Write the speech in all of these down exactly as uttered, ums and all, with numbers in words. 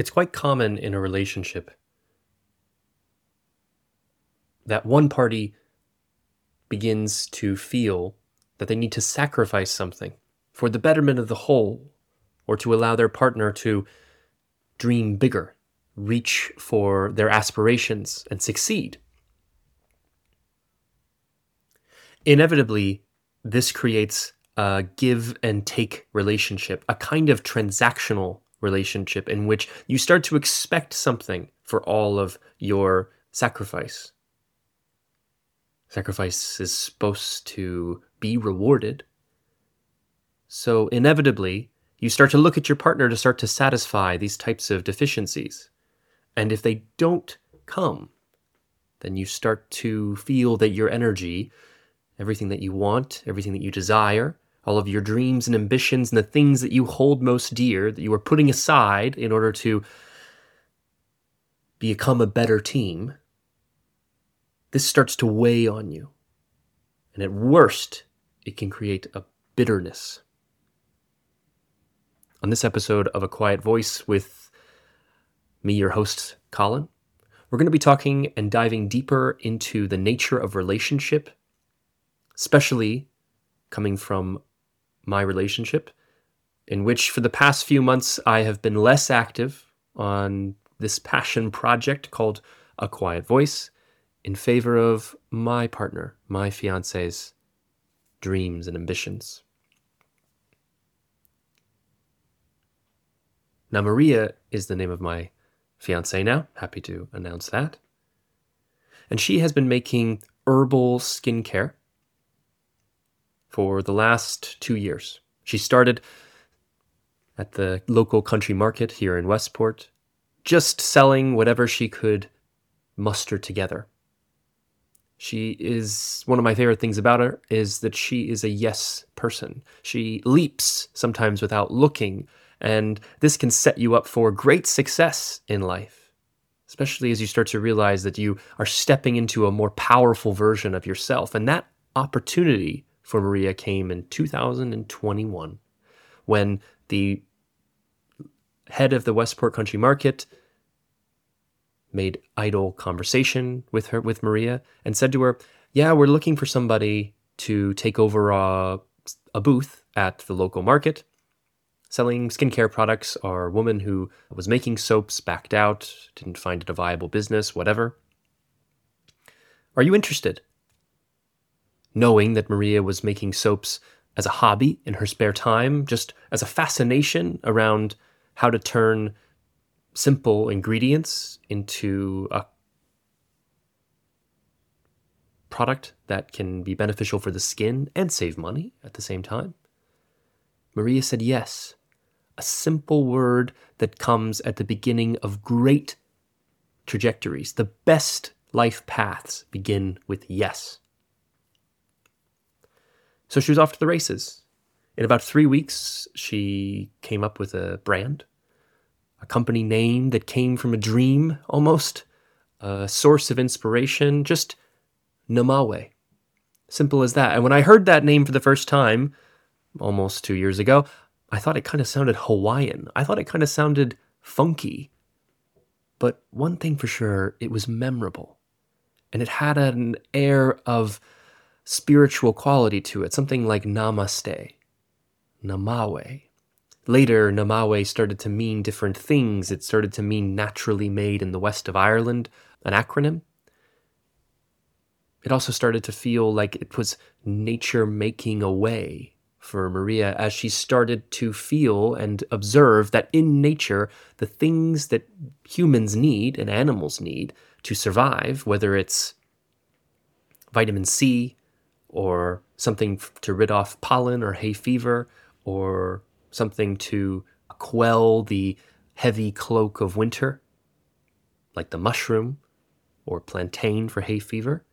It's quite common in a relationship that one party begins to feel that they need to sacrifice something for the betterment of the whole, or to allow their partner to dream bigger, reach for their aspirations, and succeed. Inevitably, this creates a give and take relationship, a kind of transactional relationship in which you start to expect something for all of your sacrifice. Sacrifice is supposed to be rewarded. So inevitably, you start to look at your partner to start to satisfy these types of deficiencies. And if they don't come, then you start to feel that your energy, everything that you want, everything that you desire, all of your dreams and ambitions and the things that you hold most dear that you are putting aside in order to become a better team, this starts to weigh on you. And at worst, it can create a bitterness. On this episode of A Quiet Voice with me, your host, Colin, we're going to be talking and diving deeper into the nature of relationship, especially coming from my relationship, in which for the past few months I have been less active on this passion project called A Quiet Voice in favor of my partner, my fiance's dreams and ambitions. Now, Maria is the name of my fiance now, happy to announce that. And she has been making herbal skincare for the last two years. She started at the local country market here in Westport, just selling whatever she could muster together. She is, one of my favorite things about her is that she is a yes person. She leaps sometimes without looking, and this can set you up for great success in life, especially as you start to realize that you are stepping into a more powerful version of yourself. And that opportunity for Maria came in two thousand twenty-one, when the head of the Westport Country Market made idle conversation with her, with Maria, and said to her, yeah, we're looking for somebody to take over a, a booth at the local market, selling skincare products. Our woman who was making soaps backed out, didn't find it a viable business, whatever. Are you interested? Knowing that Maria was making soaps as a hobby in her spare time, just as a fascination around how to turn simple ingredients into a product that can be beneficial for the skin and save money at the same time, Maria said yes. A simple word that comes at the beginning of great trajectories. The best life paths begin with yes. So she was off to the races. In about three weeks, she came up with a brand, a company name that came from a dream almost, a source of inspiration, just Namawe. Simple as that. And when I heard that name for the first time, almost two years ago, I thought it kind of sounded Hawaiian. I thought it kind of sounded funky. But one thing for sure, it was memorable. And it had an air of spiritual quality to it, something like Namaste, Namawe. Later, Namawe started to mean different things. It started to mean naturally made in the west of Ireland, an acronym. It also started to feel like it was nature making a way for Maria as she started to feel and observe that in nature, the things that humans need and animals need to survive, whether it's vitamin C, or something to rid off pollen or hay fever, or something to quell the heavy cloak of winter, like the mushroom, or plantain for hay fever,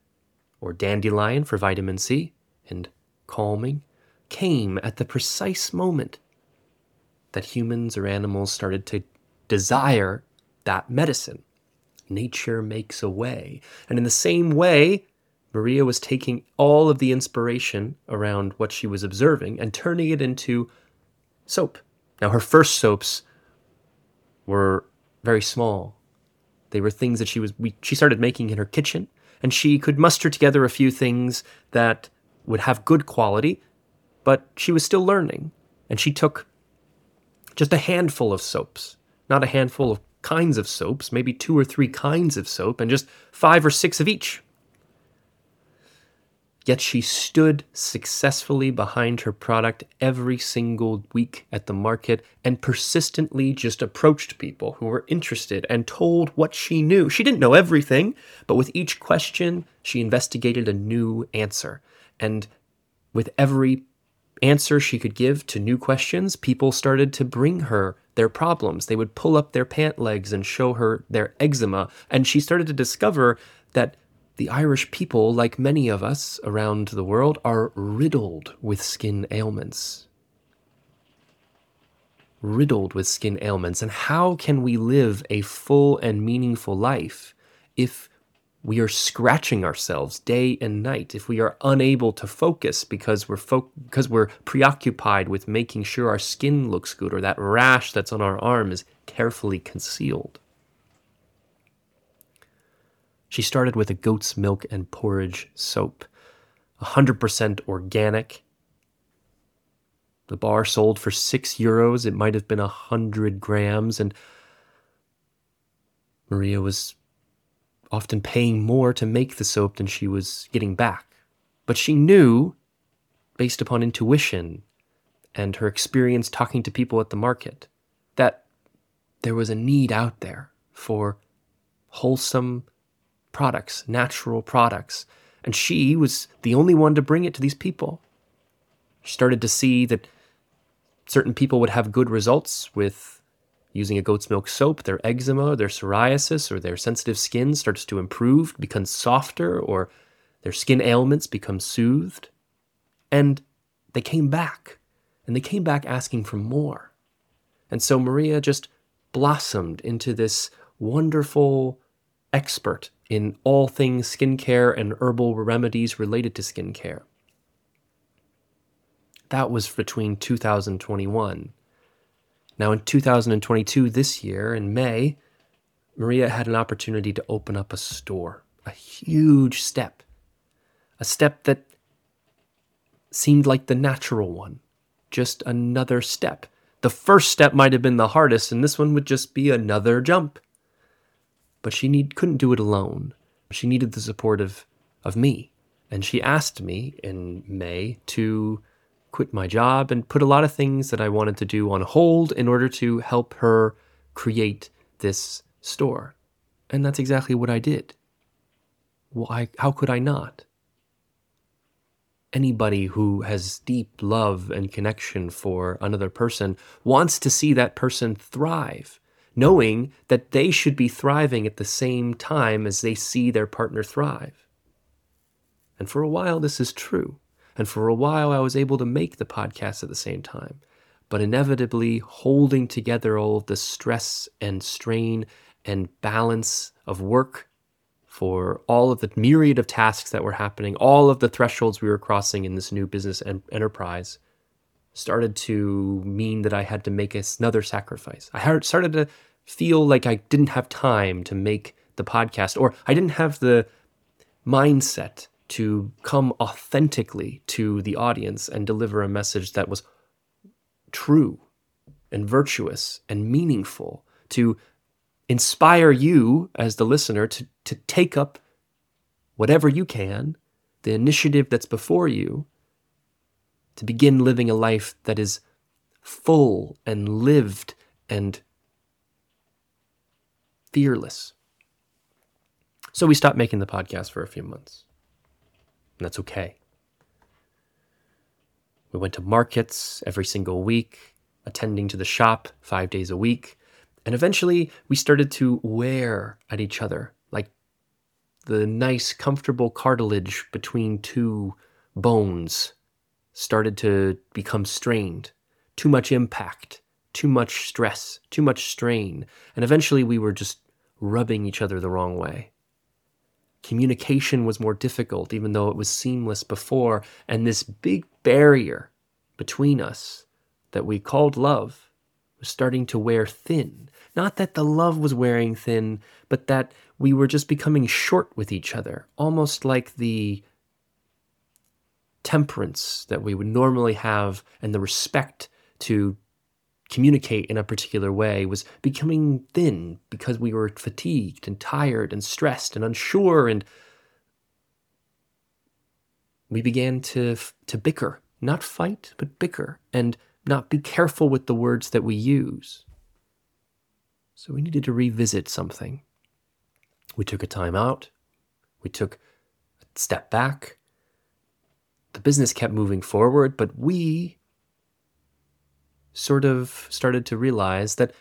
or dandelion for vitamin C, and calming, came at the precise moment that humans or animals started to desire that medicine. Nature makes a way. And in the same way, Maria was taking all of the inspiration around what she was observing and turning it into soap. Now, her first soaps were very small. They were things that she was we, she started making in her kitchen, and she could muster together a few things that would have good quality, but she was still learning, and she took just a handful of soaps, not a handful of kinds of soaps, maybe two or three kinds of soap, and just five or six of each. Yet she stood successfully behind her product every single week at the market and persistently just approached people who were interested and told what she knew. She didn't know everything, but with each question, she investigated a new answer. And with every answer she could give to new questions, people started to bring her their problems. They would pull up their pant legs and show her their eczema. And she started to discover that the Irish people, like many of us around the world, are riddled with skin ailments. Riddled with skin ailments. And how can we live a full and meaningful life if we are scratching ourselves day and night, if we are unable to focus because we're fo- because we're preoccupied with making sure our skin looks good or that rash that's on our arm is carefully concealed? She started with a goat's milk and porridge soap, one hundred percent organic. The bar sold for six euros. It might have been one hundred grams, and Maria was often paying more to make the soap than she was getting back. But she knew, based upon intuition and her experience talking to people at the market, that there was a need out there for wholesome products, natural products, and she was the only one to bring it to these people. She started to see that certain people would have good results with using a goat's milk soap. Their eczema, their psoriasis, or their sensitive skin starts to improve, becomes softer, or their skin ailments become soothed. And they came back, and they came back asking for more. And so Maria just blossomed into this wonderful expert in all things skincare and herbal remedies related to skincare. That was between two thousand twenty-one. Now in two thousand twenty-two, this year, in May, Maria had an opportunity to open up a store. A huge step. A step that seemed like the natural one. Just another step. The first step might have been the hardest, and this one would just be another jump. But she need, couldn't do it alone. She needed the support of, of me. And she asked me in May to quit my job and put a lot of things that I wanted to do on hold in order to help her create this store. And that's exactly what I did. Why? How could I not? Anybody who has deep love and connection for another person wants to see that person thrive, knowing that they should be thriving at the same time as they see their partner thrive. And for a while, this is true. And for a while, I was able to make the podcast at the same time. But inevitably, holding together all of the stress and strain and balance of work for all of the myriad of tasks that were happening, all of the thresholds we were crossing in this new business en- enterprise, started to mean that I had to make another sacrifice. I started to feel like I didn't have time to make the podcast, or I didn't have the mindset to come authentically to the audience and deliver a message that was true and virtuous and meaningful to inspire you as the listener to, to take up whatever you can, the initiative that's before you, to begin living a life that is full and lived and fearless. So we stopped making the podcast for a few months. And that's okay. We went to markets every single week, attending to the shop five days a week. And eventually we started to wear at each other, like the nice, comfortable cartilage between two bones started to become strained. Too much impact, too much stress, too much strain. And eventually we were just rubbing each other the wrong way. Communication was more difficult, even though it was seamless before. And this big barrier between us that we called love was starting to wear thin. Not that the love was wearing thin, but that we were just becoming short with each other, almost like the temperance that we would normally have and the respect to communicate in a particular way was becoming thin because we were fatigued and tired and stressed and unsure, and we began to to bicker, not fight, but bicker, and not be careful with the words that we use. So we needed to revisit something. We took a time out. We took a step back. The business kept moving forward, but we sort of started to realize that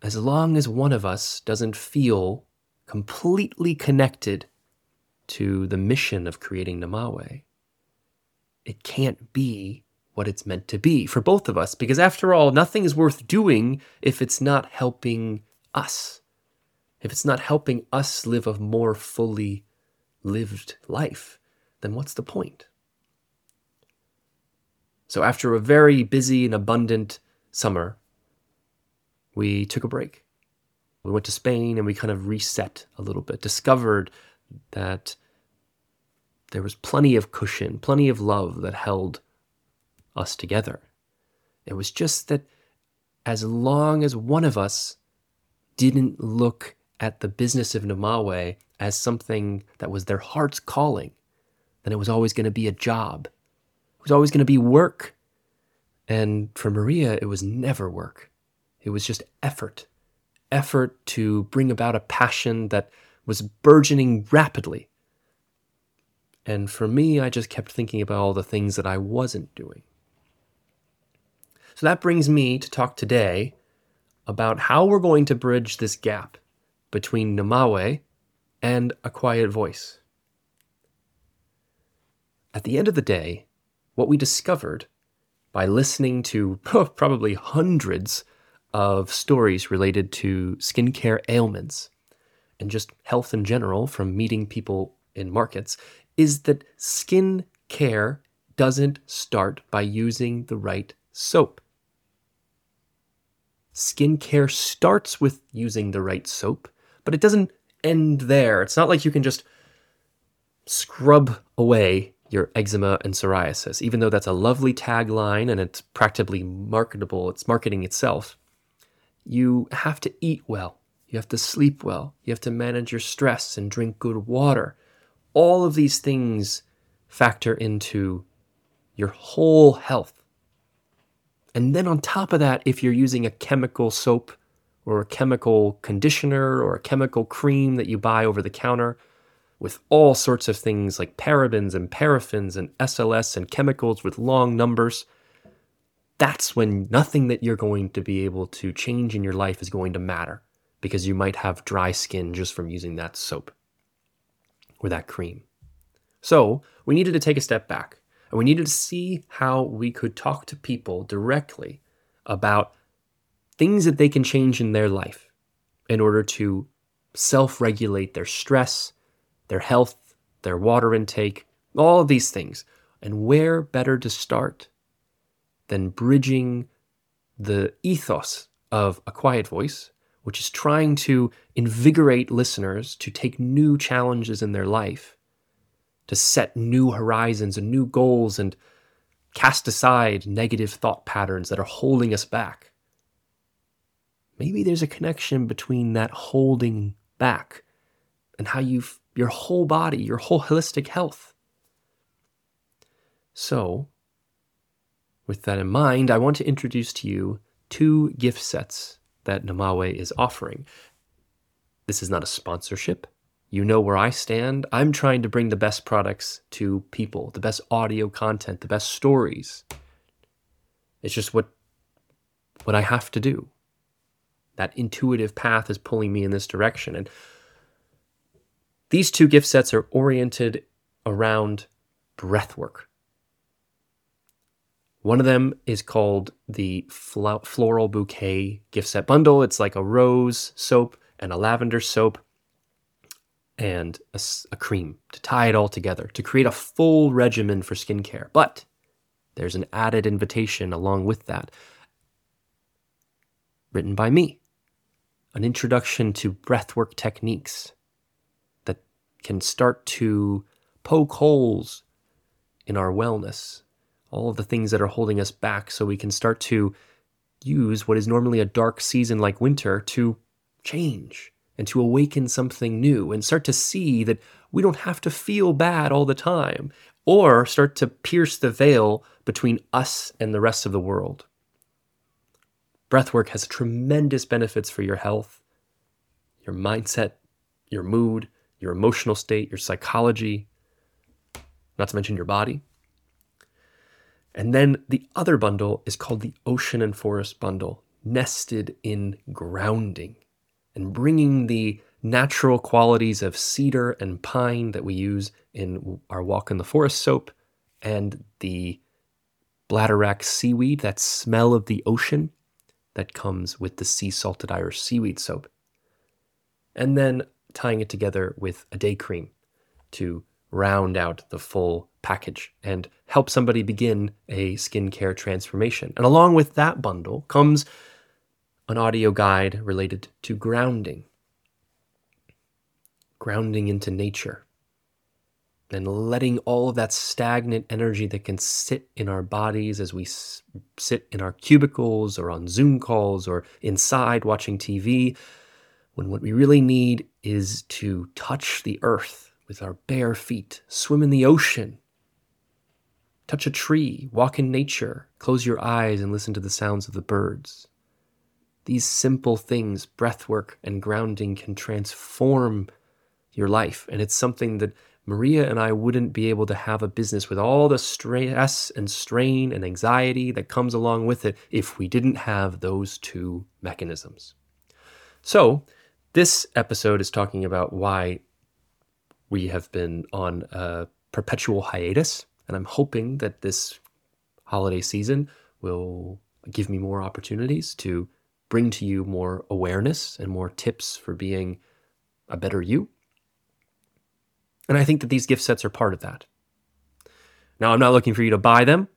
as long as one of us doesn't feel completely connected to the mission of creating Namawe, it can't be what it's meant to be for both of us, because after all, nothing is worth doing if it's not helping us, if it's not helping us live a more fully lived life, then what's the point? So after a very busy and abundant summer, we took a break. We went to Spain and we kind of reset a little bit, discovered that there was plenty of cushion, plenty of love that held us together. It was just that as long as one of us didn't look at the business of Namawe as something that was their heart's calling, then it was always going to be a job. It was always going to be work. And for Maria, it was never work. It was just effort. Effort to bring about a passion that was burgeoning rapidly. And for me, I just kept thinking about all the things that I wasn't doing. So that brings me to talk today about how we're going to bridge this gap between Namawe and A Quiet Voice. At the end of the day, what we discovered by listening to probably hundreds of stories related to skincare ailments and just health in general from meeting people in markets is that skin care doesn't start by using the right soap. Skincare starts with using the right soap, but it doesn't end there. It's not like you can just scrub away your eczema and psoriasis, even though that's a lovely tagline and it's practically marketable. It's marketing itself. You have to eat well. You have to sleep well. You have to manage your stress and drink good water. All of these things factor into your whole health. And then on top of that, if you're using a chemical soap or a chemical conditioner or a chemical cream that you buy over the counter with all sorts of things like parabens and paraffins and S L S and chemicals with long numbers, that's when nothing that you're going to be able to change in your life is going to matter, because you might have dry skin just from using that soap or that cream. So we needed to take a step back, and we needed to see how we could talk to people directly about things that they can change in their life in order to self-regulate their stress, their health, their water intake, all of these things. And where better to start than bridging the ethos of A Quiet Voice, which is trying to invigorate listeners to take new challenges in their life, to set new horizons and new goals and cast aside negative thought patterns that are holding us back. Maybe there's a connection between that holding back and how you your whole body, your whole holistic health. So, with that in mind, I want to introduce to you two gift sets that Namawe is offering. This is not a sponsorship. You know where I stand. I'm trying to bring the best products to people, the best audio content, the best stories. It's just what, what I have to do. That intuitive path is pulling me in this direction. And these two gift sets are oriented around breath work. One of them is called the Floral Bouquet Gift Set Bundle. It's like a rose soap and a lavender soap and a, a cream to tie it all together, to create a full regimen for skincare. But there's an added invitation along with that. written by me. An introduction to breathwork techniques that can start to poke holes in our wellness, all of the things that are holding us back, so we can start to use what is normally a dark season like winter to change and to awaken something new and start to see that we don't have to feel bad all the time, or start to pierce the veil between us and the rest of the world. Breathwork has tremendous benefits for your health, your mindset, your mood, your emotional state, your psychology, not to mention your body. And then the other bundle is called the Ocean and Forest Bundle, nested in grounding and bringing the natural qualities of cedar and pine that we use in our Walk in the Forest soap, and the bladderwrack seaweed, that smell of the ocean that comes with the sea salted Irish seaweed soap. And then tying it together with a day cream to round out the full package and help somebody begin a skincare transformation. And along with that bundle comes an audio guide related to grounding, grounding into nature, and letting all of that stagnant energy that can sit in our bodies as we s- sit in our cubicles or on Zoom calls or inside watching T V, when what we really need is to touch the earth with our bare feet, swim in the ocean, touch a tree, walk in nature, close your eyes and listen to the sounds of the birds. These simple things, breathwork and grounding, can transform your life. And it's something that Maria and I wouldn't be able to have a business with all the stress and strain and anxiety that comes along with it if we didn't have those two mechanisms. So this episode is talking about why we have been on a perpetual hiatus. And I'm hoping that this holiday season will give me more opportunities to bring to you more awareness and more tips for being a better you. And I think that these gift sets are part of that. Now, I'm not looking for you to buy them,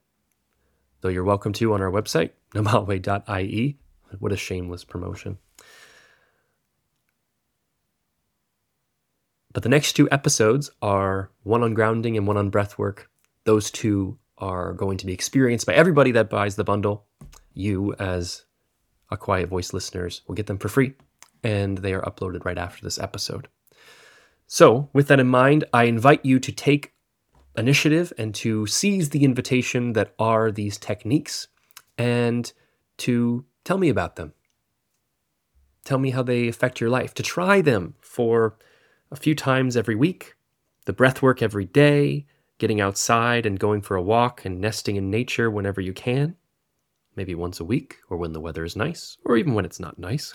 though you're welcome to on our website, namawe dot I E. What a shameless promotion. But the next two episodes are one on grounding and one on breathwork. Those two are going to be experienced by everybody that buys the bundle. You, as A Quiet Voice listeners, will get them for free, and they are uploaded right after this episode. So with that in mind, I invite you to take initiative and to seize the invitation that are these techniques, and to tell me about them. Tell me how they affect your life, to try them for a few times every week, the breath work every day, getting outside and going for a walk and nesting in nature whenever you can, maybe once a week, or when the weather is nice, or even when it's not nice.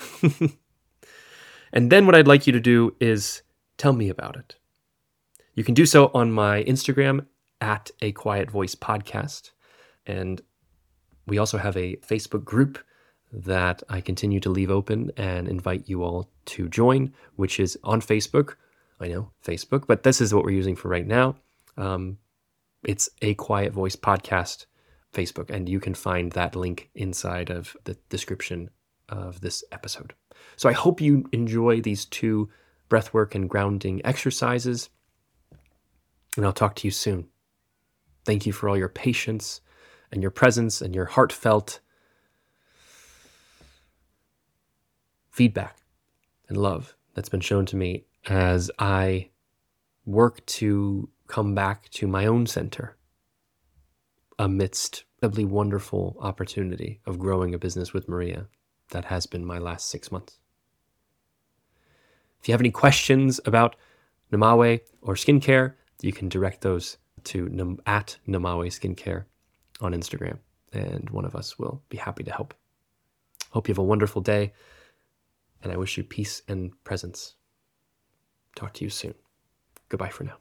And then what I'd like you to do is tell me about it. You can do so on my Instagram, at A Quiet Voice Podcast. And we also have a Facebook group that I continue to leave open and invite you all to join, which is on Facebook. I know, Facebook, but this is what we're using for right now. Um, it's A Quiet Voice Podcast Facebook, and you can find that link inside of the description of this episode. So I hope you enjoy these two breathwork and grounding exercises, and I'll talk to you soon. Thank you for all your patience and your presence and your heartfelt feedback and love that's been shown to me as I work to come back to my own center amidst a really wonderful opportunity of growing a business with Maria that has been my last six months. If you have any questions about Namawe or skincare, you can direct those to at Namawe Skincare on Instagram, and one of us will be happy to help. Hope you have a wonderful day, and I wish you peace and presence. Talk to you soon. Goodbye for now.